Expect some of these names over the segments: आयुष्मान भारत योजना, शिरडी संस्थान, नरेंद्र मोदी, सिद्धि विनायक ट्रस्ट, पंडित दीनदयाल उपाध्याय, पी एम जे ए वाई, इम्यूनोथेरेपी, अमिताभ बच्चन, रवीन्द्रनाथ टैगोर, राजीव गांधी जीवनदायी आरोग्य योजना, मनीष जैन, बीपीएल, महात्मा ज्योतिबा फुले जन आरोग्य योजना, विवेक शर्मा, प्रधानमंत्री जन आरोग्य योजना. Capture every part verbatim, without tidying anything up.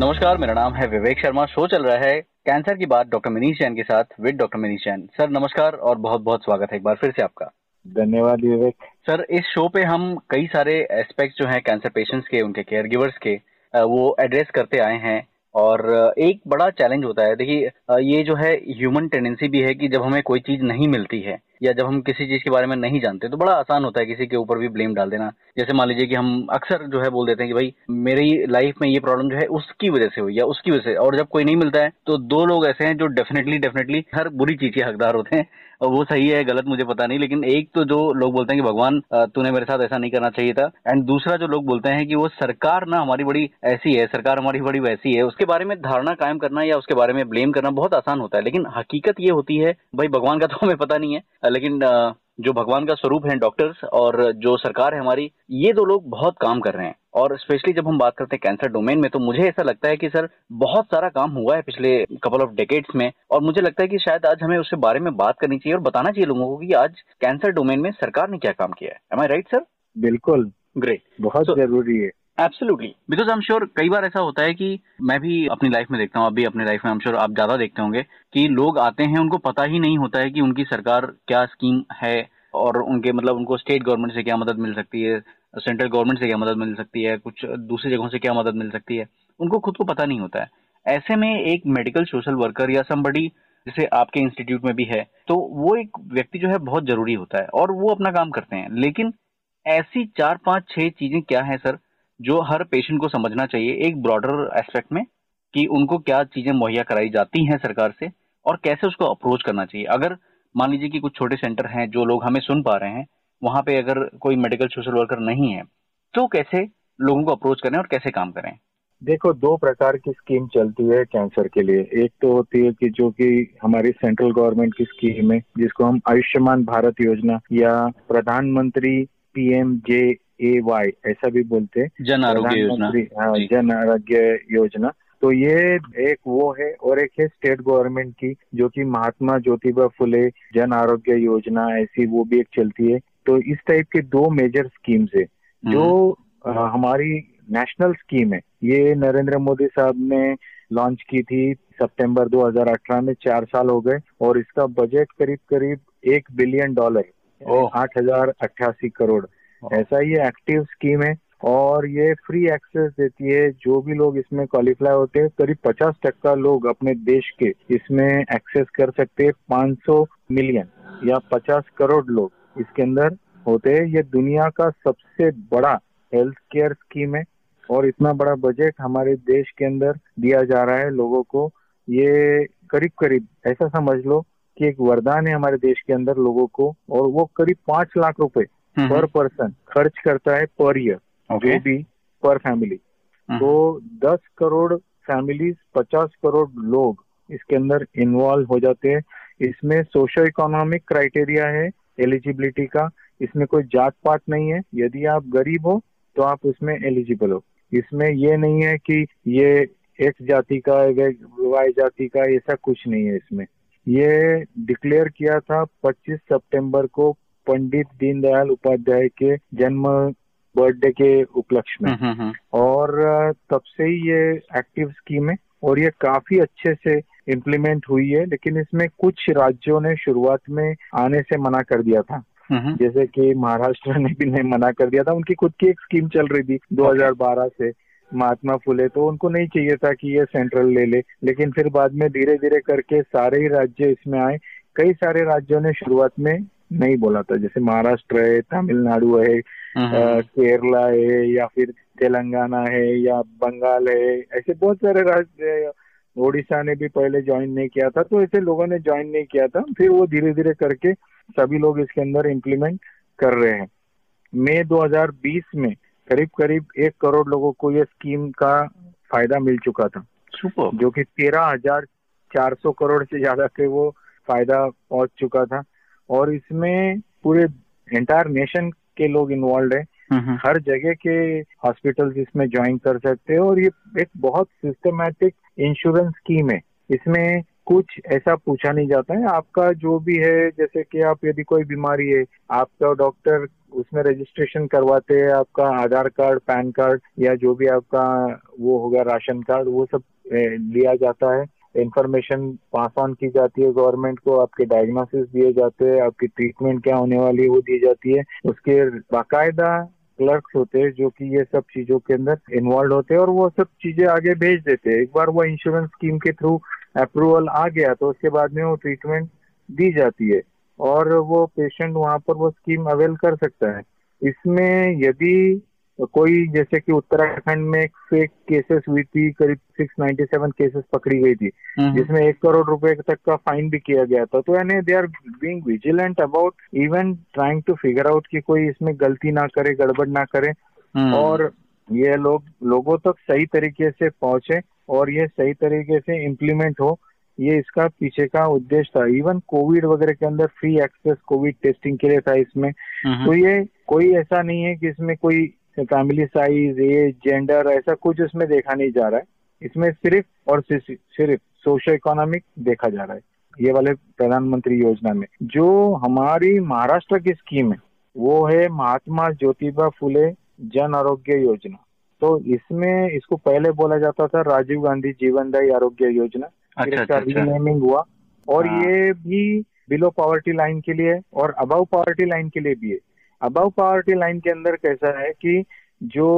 नमस्कार, मेरा नाम है विवेक शर्मा। शो चल रहा है कैंसर की बात डॉक्टर मनीष जैन के साथ with doctor मनीष जैन। Sir नमस्कार और बहुत बहुत स्वागत है एक बार फिर से आपका। धन्यवाद विवेक। सर इस शो पे हम कई सारे एस्पेक्ट जो हैं कैंसर पेशेंट्स के, उनके केयर गिवर्स के, वो एड्रेस करते आए हैं। और एक बड़ा चैलेंज होता है, देखिए ये जो है ह्यूमन टेंडेंसी भी है कि जब हमें कोई चीज नहीं मिलती है या जब हम किसी चीज के बारे में नहीं जानते तो बड़ा आसान होता है किसी के ऊपर भी ब्लेम डाल देना। जैसे मान लीजिए कि हम अक्सर जो है बोल देते हैं कि भाई मेरी लाइफ में ये प्रॉब्लम जो है उसकी वजह से हुई या उसकी वजह से। और जब कोई नहीं मिलता है तो दो लोग ऐसे हैं जो डेफिनेटली डेफिनेटली हर बुरी चीज के हकदार होते हैं, और वो सही है गलत मुझे पता नहीं, लेकिन एक तो जो लोग बोलते हैं कि भगवान तूने मेरे साथ ऐसा नहीं करना चाहिए था, एंड दूसरा जो लोग बोलते हैं कि वो सरकार ना हमारी बड़ी ऐसी है, सरकार हमारी बड़ी वैसी है। उसके बारे में धारणा कायम करना या उसके बारे में ब्लेम करना बहुत आसान होता है, लेकिन हकीकत ये होती है भाई भगवान का तो हमें पता नहीं है, लेकिन जो भगवान का स्वरूप है डॉक्टर्स और जो सरकार है हमारी, ये दो लोग बहुत काम कर रहे हैं। और स्पेशली जब हम बात करते हैं कैंसर डोमेन में तो मुझे ऐसा लगता है कि सर बहुत सारा काम हुआ है पिछले कपल ऑफ डेकेड्स में, और मुझे लगता है कि शायद आज हमें उसके बारे में बात करनी चाहिए और बताना चाहिए लोगों को कि आज कैंसर डोमेन में सरकार ने क्या काम किया है। Am I right sir? बिल्कुल, ग्रेट, बहुत जरूरी है। Absolutely, because I am sure कई बार ऐसा होता है कि मैं भी अपनी लाइफ में देखता हूँ, अभी अपनी लाइफ में आई एम श्योर आप ज्यादा देखते होंगे कि लोग आते हैं उनको पता ही नहीं होता है कि उनकी सरकार क्या स्कीम है और उनके मतलब उनको स्टेट गवर्नमेंट से क्या मदद मिल सकती है, सेंट्रल गवर्नमेंट से क्या मदद मिल सकती है, कुछ दूसरी जगहों से क्या मदद मिल सकती है, उनको खुद को पता नहीं होता है। ऐसे में एक मेडिकल सोशल वर्कर या समबडी जैसे आपके इंस्टीट्यूट में भी है तो वो एक व्यक्ति जो है बहुत जरूरी होता है और वो अपना काम करते हैं। लेकिन ऐसी चार पाँच छः चीजें क्या है सर जो हर पेशेंट को समझना चाहिए एक ब्रॉडर एस्पेक्ट में कि उनको क्या चीजें मुहैया कराई जाती हैं सरकार से और कैसे उसको अप्रोच करना चाहिए? अगर मान लीजिए कि कुछ छोटे सेंटर हैं जो लोग हमें सुन पा रहे हैं, वहां पे अगर कोई मेडिकल सोशल वर्कर नहीं है तो कैसे लोगों को अप्रोच करें और कैसे काम करें? देखो दो प्रकार की स्कीम चलती है कैंसर के लिए। एक तो होती है कि जो कि हमारी सेंट्रल गवर्नमेंट की स्कीम है जिसको हम आयुष्मान भारत योजना या प्रधानमंत्री पी एम जे ए वाई ऐसा भी बोलते हैं, जन आरोग्य योजना। हाँ, जन आरोग्य योजना। तो ये एक वो है और एक है स्टेट गवर्नमेंट की जो कि महात्मा ज्योतिबा फुले जन आरोग्य योजना, ऐसी वो भी एक चलती है। तो इस टाइप के दो मेजर स्कीम्स है। जो आ, हमारी नेशनल स्कीम है ये नरेंद्र मोदी साहब ने लॉन्च की थी सितंबर दो हज़ार अठारह में, चार साल हो गए, और इसका बजट करीब करीब एक बिलियन डॉलर आठ हजार अट्ठासी करोड़ ऐसा ये एक्टिव स्कीम है। और ये फ्री एक्सेस देती है, जो भी लोग इसमें क्वालिफाई होते हैं करीब पचास टक्का लोग अपने देश के इसमें एक्सेस कर सकते हैं। पाँच सौ मिलियन या पचास करोड़ लोग इसके अंदर होते हैं। ये दुनिया का सबसे बड़ा हेल्थ केयर स्कीम है और इतना बड़ा बजट हमारे देश के अंदर दिया जा रहा है लोगों को। ये करीब करीब ऐसा समझ लो कि एक वरदान है हमारे देश के अंदर लोगों को, और वो करीब पांच लाख रुपए पर पर्सन खर्च करता है पर ईयर, okay. जो भी पर फैमिली। तो दस करोड़ फैमिलीज, पचास करोड़ लोग इसके अंदर इन्वॉल्व हो जाते हैं। इसमें सोशो इकोनॉमिक क्राइटेरिया है एलिजिबिलिटी का, इसमें कोई जात पात नहीं है। यदि आप गरीब हो तो आप उसमें एलिजिबल हो। इसमें ये नहीं है कि ये एक्स जाति का है वाई जाति का, ऐसा कुछ नहीं है इसमें। ये डिक्लेयर किया था पच्चीस सितंबर को पंडित दीनदयाल उपाध्याय के जन्म बर्थडे के उपलक्ष्य में, और तब से ही ये एक्टिव स्कीम है और ये काफी अच्छे से इम्प्लीमेंट हुई है। लेकिन इसमें कुछ राज्यों ने शुरुआत में आने से मना कर दिया था, जैसे कि महाराष्ट्र ने भी नहीं मना कर दिया था, उनकी खुद की एक स्कीम चल रही थी दो हज़ार बारह से महात्मा फुले, तो उनको नहीं चाहिए था कि ये सेंट्रल ले ले। लेकिन फिर बाद में धीरे धीरे करके सारे ही राज्य इसमें आए। कई सारे राज्यों ने शुरुआत में नहीं बोला था, जैसे महाराष्ट्र है, तमिलनाडु है, केरला है, या फिर तेलंगाना है, या बंगाल है, ऐसे बहुत सारे राज्य। ओडिशा ने भी पहले ज्वाइन नहीं किया था, तो ऐसे लोगों ने ज्वाइन नहीं किया था। फिर वो धीरे धीरे करके सभी लोग इसके अंदर इम्प्लीमेंट कर रहे हैं। मई दो हज़ार बीस में करीब करीब एक करोड़ लोगों को ये स्कीम का फायदा मिल चुका था, जो कि तेरह हजार चार सौ करोड़ से ज्यादा के वो फायदा पहुंच चुका था। और इसमें पूरे एंटायर नेशन के लोग इन्वॉल्व है, हर जगह के हॉस्पिटल्स इसमें ज्वाइन कर सकते हैं। और ये एक बहुत सिस्टमैटिक इंश्योरेंस स्कीम है, इसमें कुछ ऐसा पूछा नहीं जाता है। आपका जो भी है, जैसे कि आप यदि कोई बीमारी है, आपका डॉक्टर उसमें रजिस्ट्रेशन करवाते हैं, आपका आधार कार्ड, पैन कार्ड या जो भी आपका वो होगा राशन कार्ड, वो सब लिया जाता है। इंफॉर्मेशन पास ऑन की जाती है गवर्नमेंट को, आपके डायग्नोसिस दिए जाते हैं, आपकी ट्रीटमेंट क्या होने वाली है वो दी जाती है। उसके बाकायदा क्लर्क्स होते हैं जो कि ये सब चीजों के अंदर इन्वॉल्व होते हैं और वो सब चीजें आगे भेज देते हैं। एक बार वो इंश्योरेंस स्कीम के थ्रू अप्रूवल आ गया तो उसके बाद में वो ट्रीटमेंट दी जाती है और वो पेशेंट वहाँ पर वो स्कीम अवेल कर सकता है। इसमें यदि कोई, जैसे कि उत्तराखंड में एक फेक केसेस हुई थी, करीब छह सौ सत्तानवे केसेस पकड़ी गई थी जिसमें एक करोड़ रुपए तक का फाइन भी किया गया था। तो यानी they are being vigilant about even trying to figure out कि कोई इसमें गलती ना करे, गड़बड़ ना करे और ये लोग लोगों तक तो सही तरीके से पहुंचे और ये सही तरीके से इम्प्लीमेंट हो, ये इसका पीछे का उद्देश्य था। इवन कोविड वगैरह के अंदर फ्री एक्सेस कोविड टेस्टिंग के लिए था इसमें। तो ये कोई ऐसा नहीं है कि इसमें कोई फैमिली साइज, एज, जेंडर ऐसा कुछ इसमें देखा नहीं जा रहा है। इसमें सिर्फ और सिर्फ सोशो इकोनॉमिक देखा जा रहा है। ये वाले प्रधानमंत्री योजना में जो हमारी महाराष्ट्र की स्कीम है वो है महात्मा ज्योतिबा फुले जन आरोग्य योजना। तो इसमें इसको पहले बोला जाता था राजीव गांधी जीवनदायी आरोग्य योजना, फिर इसका रीनेमिंग हुआ और ये भी बिलो पॉवर्टी लाइन के लिए और अबव पॉवर्टी लाइन के लिए भी है। अबव पॉवर्टी लाइन के अंदर कैसा है कि जो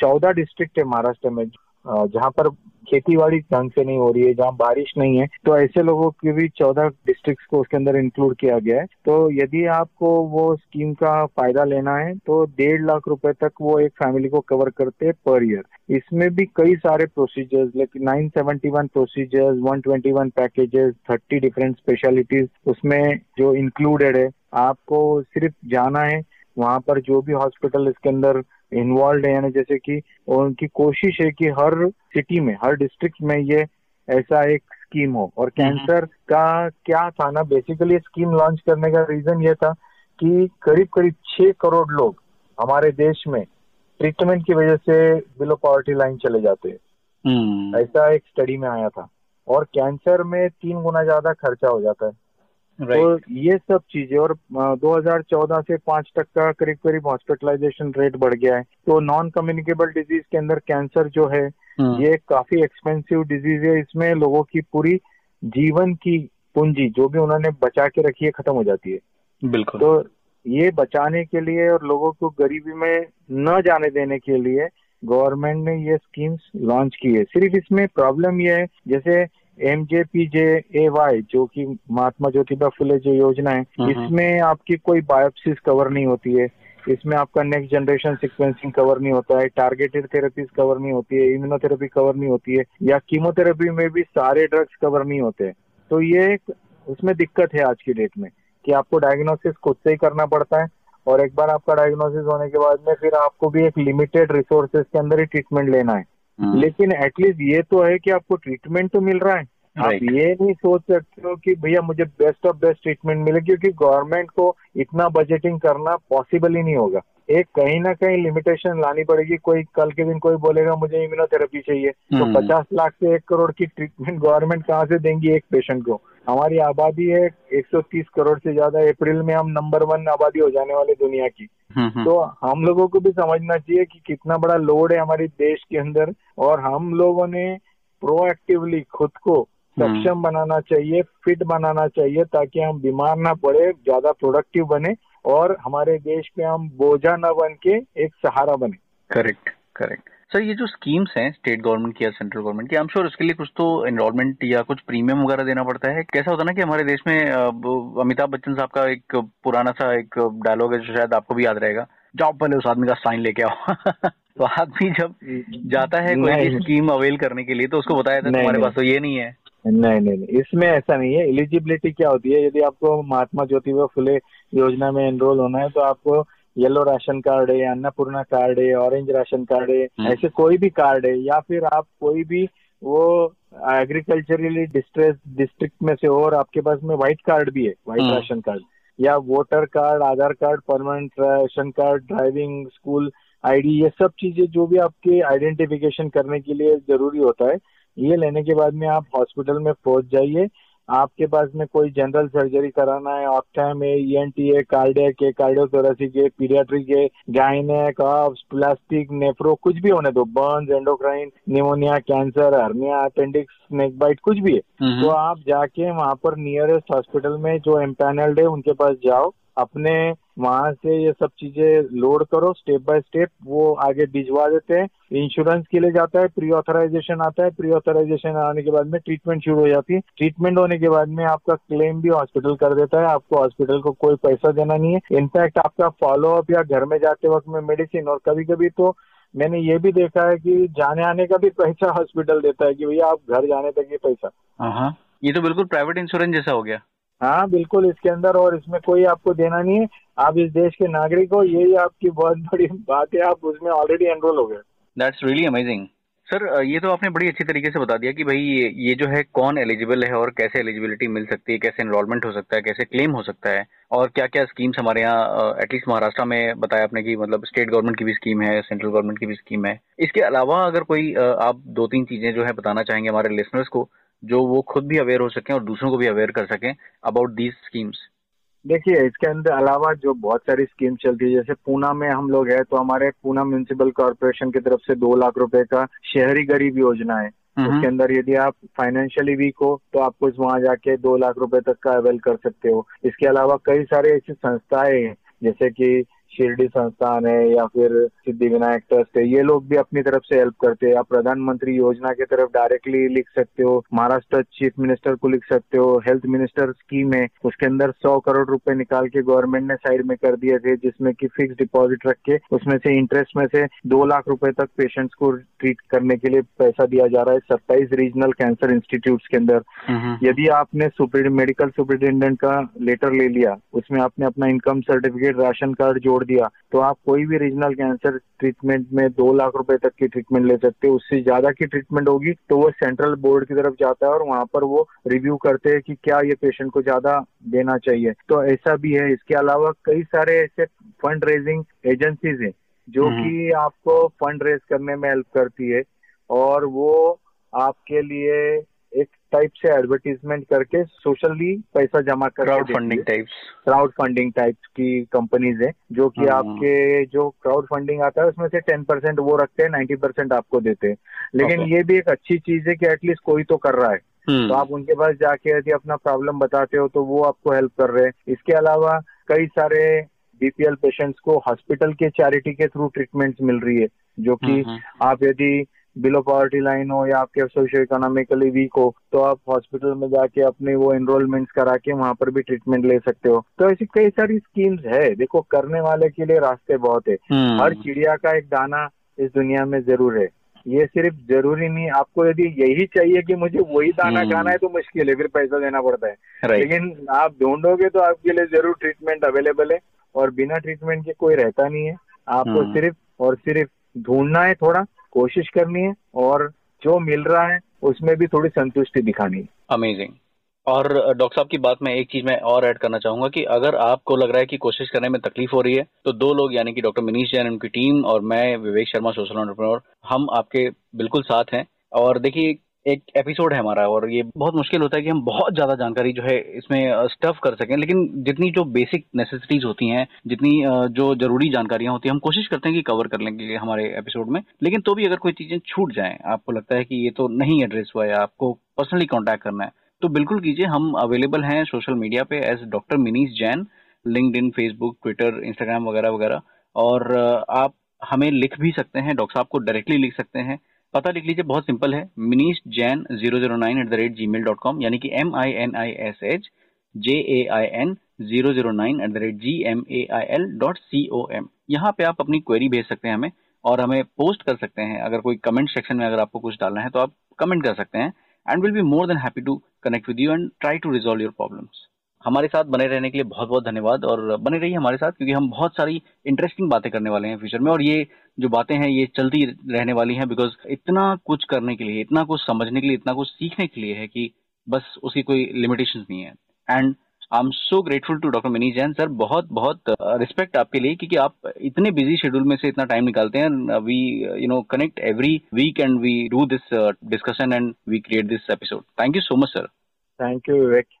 चौदह डिस्ट्रिक्ट है महाराष्ट्र में जहाँ पर खेतीबाड़ी ढंग से नहीं हो रही है, जहाँ बारिश नहीं है, तो ऐसे लोगों के भी चौदह डिस्ट्रिक्ट्स को उसके अंदर इंक्लूड किया गया है। तो यदि आपको वो स्कीम का फायदा लेना है तो डेढ़ लाख रुपए तक वो एक फैमिली को कवर करते हैं पर ईयर। इसमें भी कई सारे प्रोसीजर्स, लेकिन nine seventy one procedures, one twenty one packages, thirty different specialities उसमें जो इंक्लूडेड है। आपको सिर्फ जाना है वहाँ पर, जो भी हॉस्पिटल इसके अंदर इन्वॉल्व है, यानी जैसे कि उनकी कोशिश है कि हर सिटी में, हर डिस्ट्रिक्ट में ये ऐसा एक स्कीम हो। और कैंसर का क्या था ना, बेसिकली स्कीम लॉन्च करने का रीजन ये था कि करीब करीब छह करोड़ लोग हमारे देश में ट्रीटमेंट की वजह से बिलो पॉवर्टी लाइन चले जाते हैं, ऐसा एक स्टडी में आया था। और कैंसर में तीन गुना ज्यादा खर्चा हो जाता है। Right. तो ये सब चीजें, और दो हज़ार चौदह से पांच तक का करीब करीब हॉस्पिटलाइजेशन रेट बढ़ गया है। तो नॉन कम्युनिकेबल डिजीज के अंदर कैंसर जो है hmm. ये काफी एक्सपेंसिव डिजीज है। इसमें लोगों की पूरी जीवन की पूंजी जो भी उन्होंने बचा के रखी है खत्म हो जाती है। बिल्कुल। तो ये बचाने के लिए और लोगों को गरीबी में न जाने देने के लिए गवर्नमेंट ने ये स्कीम्स लॉन्च की है। सिर्फ इसमें प्रॉब्लम ये है, जैसे M J P J A Y जो कि महात्मा ज्योतिबा फुले जो योजना है, इसमें आपकी कोई बायोप्सीज कवर नहीं होती है, इसमें आपका नेक्स्ट जनरेशन सिक्वेंसिंग कवर नहीं होता है, टारगेटेड थेरेपीज कवर नहीं होती है, इम्यूनोथेरेपी कवर नहीं होती है, या कीमोथेरेपी में भी सारे ड्रग्स कवर नहीं होते हैं। तो ये एक उसमें दिक्कत है आज की डेट में कि आपको डायग्नोसिस खुद से ही करना पड़ता है और एक बार आपका डायग्नोसिस होने के बाद में फिर आपको भी एक लिमिटेड रिसोर्सेज के अंदर ही ट्रीटमेंट लेना है। लेकिन एटलीस्ट ये तो है कि आपको ट्रीटमेंट तो मिल रहा है। right. आप ये नहीं सोच सकते हो कि भैया मुझे बेस्ट ऑफ बेस्ट ट्रीटमेंट मिले, क्योंकि गवर्नमेंट को इतना बजटिंग करना पॉसिबल ही नहीं होगा। एक कहीं ना कहीं लिमिटेशन लानी पड़ेगी। कोई कल के दिन कोई बोलेगा मुझे इम्यूनोथेरेपी चाहिए, तो पचास लाख से एक करोड़ की ट्रीटमेंट गवर्नमेंट कहाँ से देंगी एक पेशेंट को। हमारी आबादी है एक सौ तीस करोड़ से ज्यादा, अप्रैल में हम नंबर वन आबादी हो जाने वाले दुनिया की। तो हम लोगों को भी समझना चाहिए कि कितना बड़ा लोड है हमारे देश के अंदर, और हम लोगों ने प्रोएक्टिवली खुद को सक्षम बनाना चाहिए, फिट बनाना चाहिए, ताकि हम बीमार ना पड़े, ज्यादा प्रोडक्टिव बने और हमारे देश पे हम बोझा ना बन के एक सहारा बने। करेक्ट करेक्ट सर, ये जो स्कीम्स हैं स्टेट गवर्नमेंट की या सेंट्रल गवर्नमेंट की, आई एम श्योर उसके लिए कुछ तो एनरोलमेंट या कुछ प्रीमियम वगैरह देना पड़ता है। कैसा होता है ना कि हमारे देश में अमिताभ बच्चन साहब का एक पुराना सा एक डायलॉग है जो शायद आपको भी याद रहेगा, जाओ पहले उस आदमी का साइन लेके आओ। तो आदमी जब जाता है कोई स्कीम अवेल करने के लिए तो उसको बताया था हमारे पास तो ये नहीं है। नहीं नहीं नहीं, इसमें ऐसा नहीं है। एलिजिबिलिटी क्या होती है, यदि आपको महात्मा ज्योतिबा फुले योजना में एनरोल होना है तो आपको येलो राशन कार्ड है, अन्नपूर्णा कार्ड है, ऑरेंज राशन कार्ड है, ऐसे कोई भी कार्ड है, या फिर आप कोई भी वो एग्रीकल्चरली डिस्ट्रेस्ड डिस्ट्रिक्ट में से हो और आपके पास में व्हाइट कार्ड भी है, व्हाइट राशन कार्ड, या voter card, Aadhaar card, permanent ration card, driving school ID, ये सब चीजें जो भी आपके आइडेंटिफिकेशन करने के लिए जरूरी होता है ये लेने के बाद में आप हॉस्पिटल में पहुंच जाइए, आपके पास में कोई जनरल सर्जरी कराना है, ऑप्थेम है, ई एन टी है, कार्डियक है, कार्डियोथोरेसिक है, पीडियाट्रिक है, गायने, कॉफ्स, प्लास्टिक, नेफ्रो, कुछ भी होने दो, burns, endocrine, pneumonia, cancer, hernia, appendix, snake bite, कुछ भी है, तो आप जाके वहाँ पर नियरेस्ट हॉस्पिटल में जो एम्पैनल्ड है उनके पास जाओ, अपने वहाँ से ये सब चीजें लोड करो, स्टेप बाय स्टेप वो आगे भिजवा देते हैं। इंश्योरेंस के लिए जाता है, प्री ऑथराइजेशन आता है, प्री ऑथराइजेशन आने के बाद में ट्रीटमेंट शुरू हो जाती है, ट्रीटमेंट होने के बाद में आपका क्लेम भी हॉस्पिटल कर देता है, आपको हॉस्पिटल को कोई पैसा देना नहीं है। इनफैक्ट आपका फॉलोअप या घर में जाते वक्त में मेडिसिन, और कभी कभी तो मैंने ये भी देखा है कि जाने आने का भी पैसा हॉस्पिटल देता है कि भैया आप घर जाने तक ये पैसा। ये तो बिल्कुल प्राइवेट इंश्योरेंस जैसा हो गया। हाँ बिल्कुल, इसके अंदर और इसमें कोई आपको देना नहीं है, आप इस देश के नागरिक हो, यही आपकी बहुत बड़ी बात है, आप उसमें ऑलरेडी एनरोल हो गए। That's really amazing sir. ये तो आपने बड़ी अच्छी तरीके से बता दिया कि भाई ये, ये जो है कौन एलिजिबल है और कैसे एलिजिबिलिटी मिल सकती है, कैसे एनरोलमेंट हो सकता है, कैसे क्लेम हो सकता है, और क्या क्या स्कीम्स हमारे यहाँ एटलीस्ट महाराष्ट्र में बताया आपने कि मतलब स्टेट गवर्नमेंट की भी स्कीम है, सेंट्रल गवर्नमेंट की भी स्कीम है। इसके अलावा अगर कोई आप दो तीन चीजें जो है बताना चाहेंगे हमारे लिसनर्स को, जो वो खुद भी अवेयर हो सकें और दूसरों को भी अवेयर कर सकें अबाउट दीज स्कीम्स। देखिए इसके अंदर अलावा जो बहुत सारी स्कीम चलती है, जैसे पूना में हम लोग हैं तो हमारे पूना म्यूनिसिपल कॉर्पोरेशन की तरफ से दो लाख रुपए का शहरी गरीब योजना है, उसके अंदर यदि आप फाइनेंशियली वीक हो तो आपको वहाँ जाके दो लाख रुपए तक का अवेल कर सकते हो। इसके अलावा कई सारे ऐसी संस्थाएं हैं जैसे कि शिरडी संस्थान है या फिर सिद्धि विनायक ट्रस्ट है, ये लोग भी अपनी तरफ से हेल्प करते हैं। आप प्रधानमंत्री योजना की तरफ डायरेक्टली लिख सकते हो, महाराष्ट्र चीफ मिनिस्टर को लिख सकते हो, हेल्थ मिनिस्टर स्कीम है, उसके अंदर सौ करोड़ रुपए निकाल के गवर्नमेंट ने साइड में कर दिए थे, जिसमें कि फिक्स डिपॉजिट रख के उसमें से इंटरेस्ट में से दो लाख रुपए तक पेशेंट्स को ट्रीट करने के लिए पैसा दिया जा रहा है सत्ताईस रीजनल कैंसर इंस्टीट्यूट के अंदर। यदि आपने मेडिकल सुपरिटेंडेंट का लेटर ले लिया, उसमें आपने अपना इनकम सर्टिफिकेट, राशन कार्ड जोड़ दिया, तो आप कोई भी रीजनल कैंसर ट्रीटमेंट में दो लाख रुपए तक की ट्रीटमेंट ले सकते हो। उससे ज्यादा की ट्रीटमेंट होगी तो वो सेंट्रल बोर्ड की तरफ जाता है और वहाँ पर वो रिव्यू करते हैं कि क्या ये पेशेंट को ज्यादा देना चाहिए, तो ऐसा भी है। इसके अलावा कई सारे ऐसे फंड रेजिंग एजेंसीज हैं जो कि आपको फंड रेज करने में हेल्प करती है, और वो आपके लिए एक टाइप से एडवर्टीजमेंट करके सोशली पैसा जमा कर, crowd funding types crowd funding types की कंपनीज है जो कि आपके जो क्राउड फंडिंग आता है उसमें से टेन परसेंट वो रखते हैं, नाइन्टी परसेंट आपको देते हैं। लेकिन okay. ये भी एक अच्छी चीज है कि एटलीस्ट कोई तो कर रहा है, तो आप उनके पास जाके यदि अपना प्रॉब्लम बताते हो तो वो आपको हेल्प कर रहे हैं। इसके अलावा कई सारे बीपीएल पेशेंट्स को हॉस्पिटल के चैरिटी के थ्रू ट्रीटमेंट्स मिल रही है, जो कि आप यदि बिलो पॉवर्टी लाइन हो या आपके सोशो इकोनॉमिकली वीक हो तो आप हॉस्पिटल में जाके अपने वो एनरोलमेंट करा के वहाँ पर भी ट्रीटमेंट ले सकते हो। तो ऐसी कई सारी स्कीम्स है, देखो करने वाले के लिए रास्ते बहुत है। हर चिड़िया का एक दाना इस दुनिया में जरूर है, ये सिर्फ जरूरी नहीं, आपको यदि यही चाहिए कि मुझे वही दाना खाना है तो मुश्किल है, फिर पैसा देना पड़ता है। लेकिन आप ढूंढोगे तो आपके लिए जरूर ट्रीटमेंट अवेलेबल है, और बिना ट्रीटमेंट के कोई रहता नहीं है। आपको सिर्फ और सिर्फ ढूंढना है, थोड़ा कोशिश करनी है, और जो मिल रहा है उसमें भी थोड़ी संतुष्टि दिखानी है। अमेजिंग। और डॉक्टर साहब की बात में एक चीज मैं और ऐड करना चाहूंगा कि अगर आपको लग रहा है कि कोशिश करने में तकलीफ हो रही है तो दो लोग यानी कि डॉक्टर मनीष जैन उनकी टीम और मैं विवेक शर्मा सोशल एंटरप्रेन्योर, हम आपके बिल्कुल साथ हैं। और देखिए एक एपिसोड है हमारा और ये बहुत मुश्किल होता है कि हम बहुत ज्यादा जानकारी जो है इसमें स्टफ कर सकें, लेकिन जितनी जो बेसिक नेसेसिटीज होती हैं, जितनी जो जरूरी जानकारियां होती हैं, हम कोशिश करते हैं कि कवर कर लेंगे हमारे एपिसोड में। लेकिन तो भी अगर कोई चीजें छूट जाएं, आपको लगता है कि ये तो नहीं एड्रेस हुआ है, आपको पर्सनली कॉन्टैक्ट करना है तो बिल्कुल कीजिए। हम अवेलेबल हैं सोशल मीडिया पे as doctor मनीष जैन, LinkedIn, Facebook, Twitter, Instagram वगैरह वगैरह। और आप हमें लिख भी सकते हैं, डॉक्टर साहब को डायरेक्टली लिख सकते हैं। पता लिख लीजिए, बहुत सिंपल है, मनीष जैन zero zero nine at the rate G mail dot com, यानी कि M I N I S H J A I N zero zero nine at the rate G M A I L dot C O M. यहाँ पे आप अपनी query भेज सकते हैं हमें और हमें पोस्ट कर सकते हैं। अगर कोई कमेंट सेक्शन में अगर आपको कुछ डालना है तो आप कमेंट कर सकते हैं, and will be more than happy to connect with you and try to resolve your problems. हमारे साथ बने रहने के लिए बहुत बहुत धन्यवाद, और बने रहिए हमारे साथ क्योंकि हम बहुत सारी इंटरेस्टिंग बातें करने वाले हैं फ्यूचर में, और ये जो बातें हैं ये चलती रहने वाली हैं, बिकॉज इतना कुछ करने के लिए, इतना कुछ समझने के लिए, इतना कुछ सीखने के लिए है कि बस उसकी कोई लिमिटेशंस नहीं है। And I am so grateful to doctor मनीष जैन sir, बहुत बहुत रिस्पेक्ट आपके लिए, क्योंकि आप इतने बिजी शेड्यूल में से इतना टाइम निकालते हैं. We you know connect every week and we do this discussion and we create this episode. Thank you so much sir. Thank you Vivek.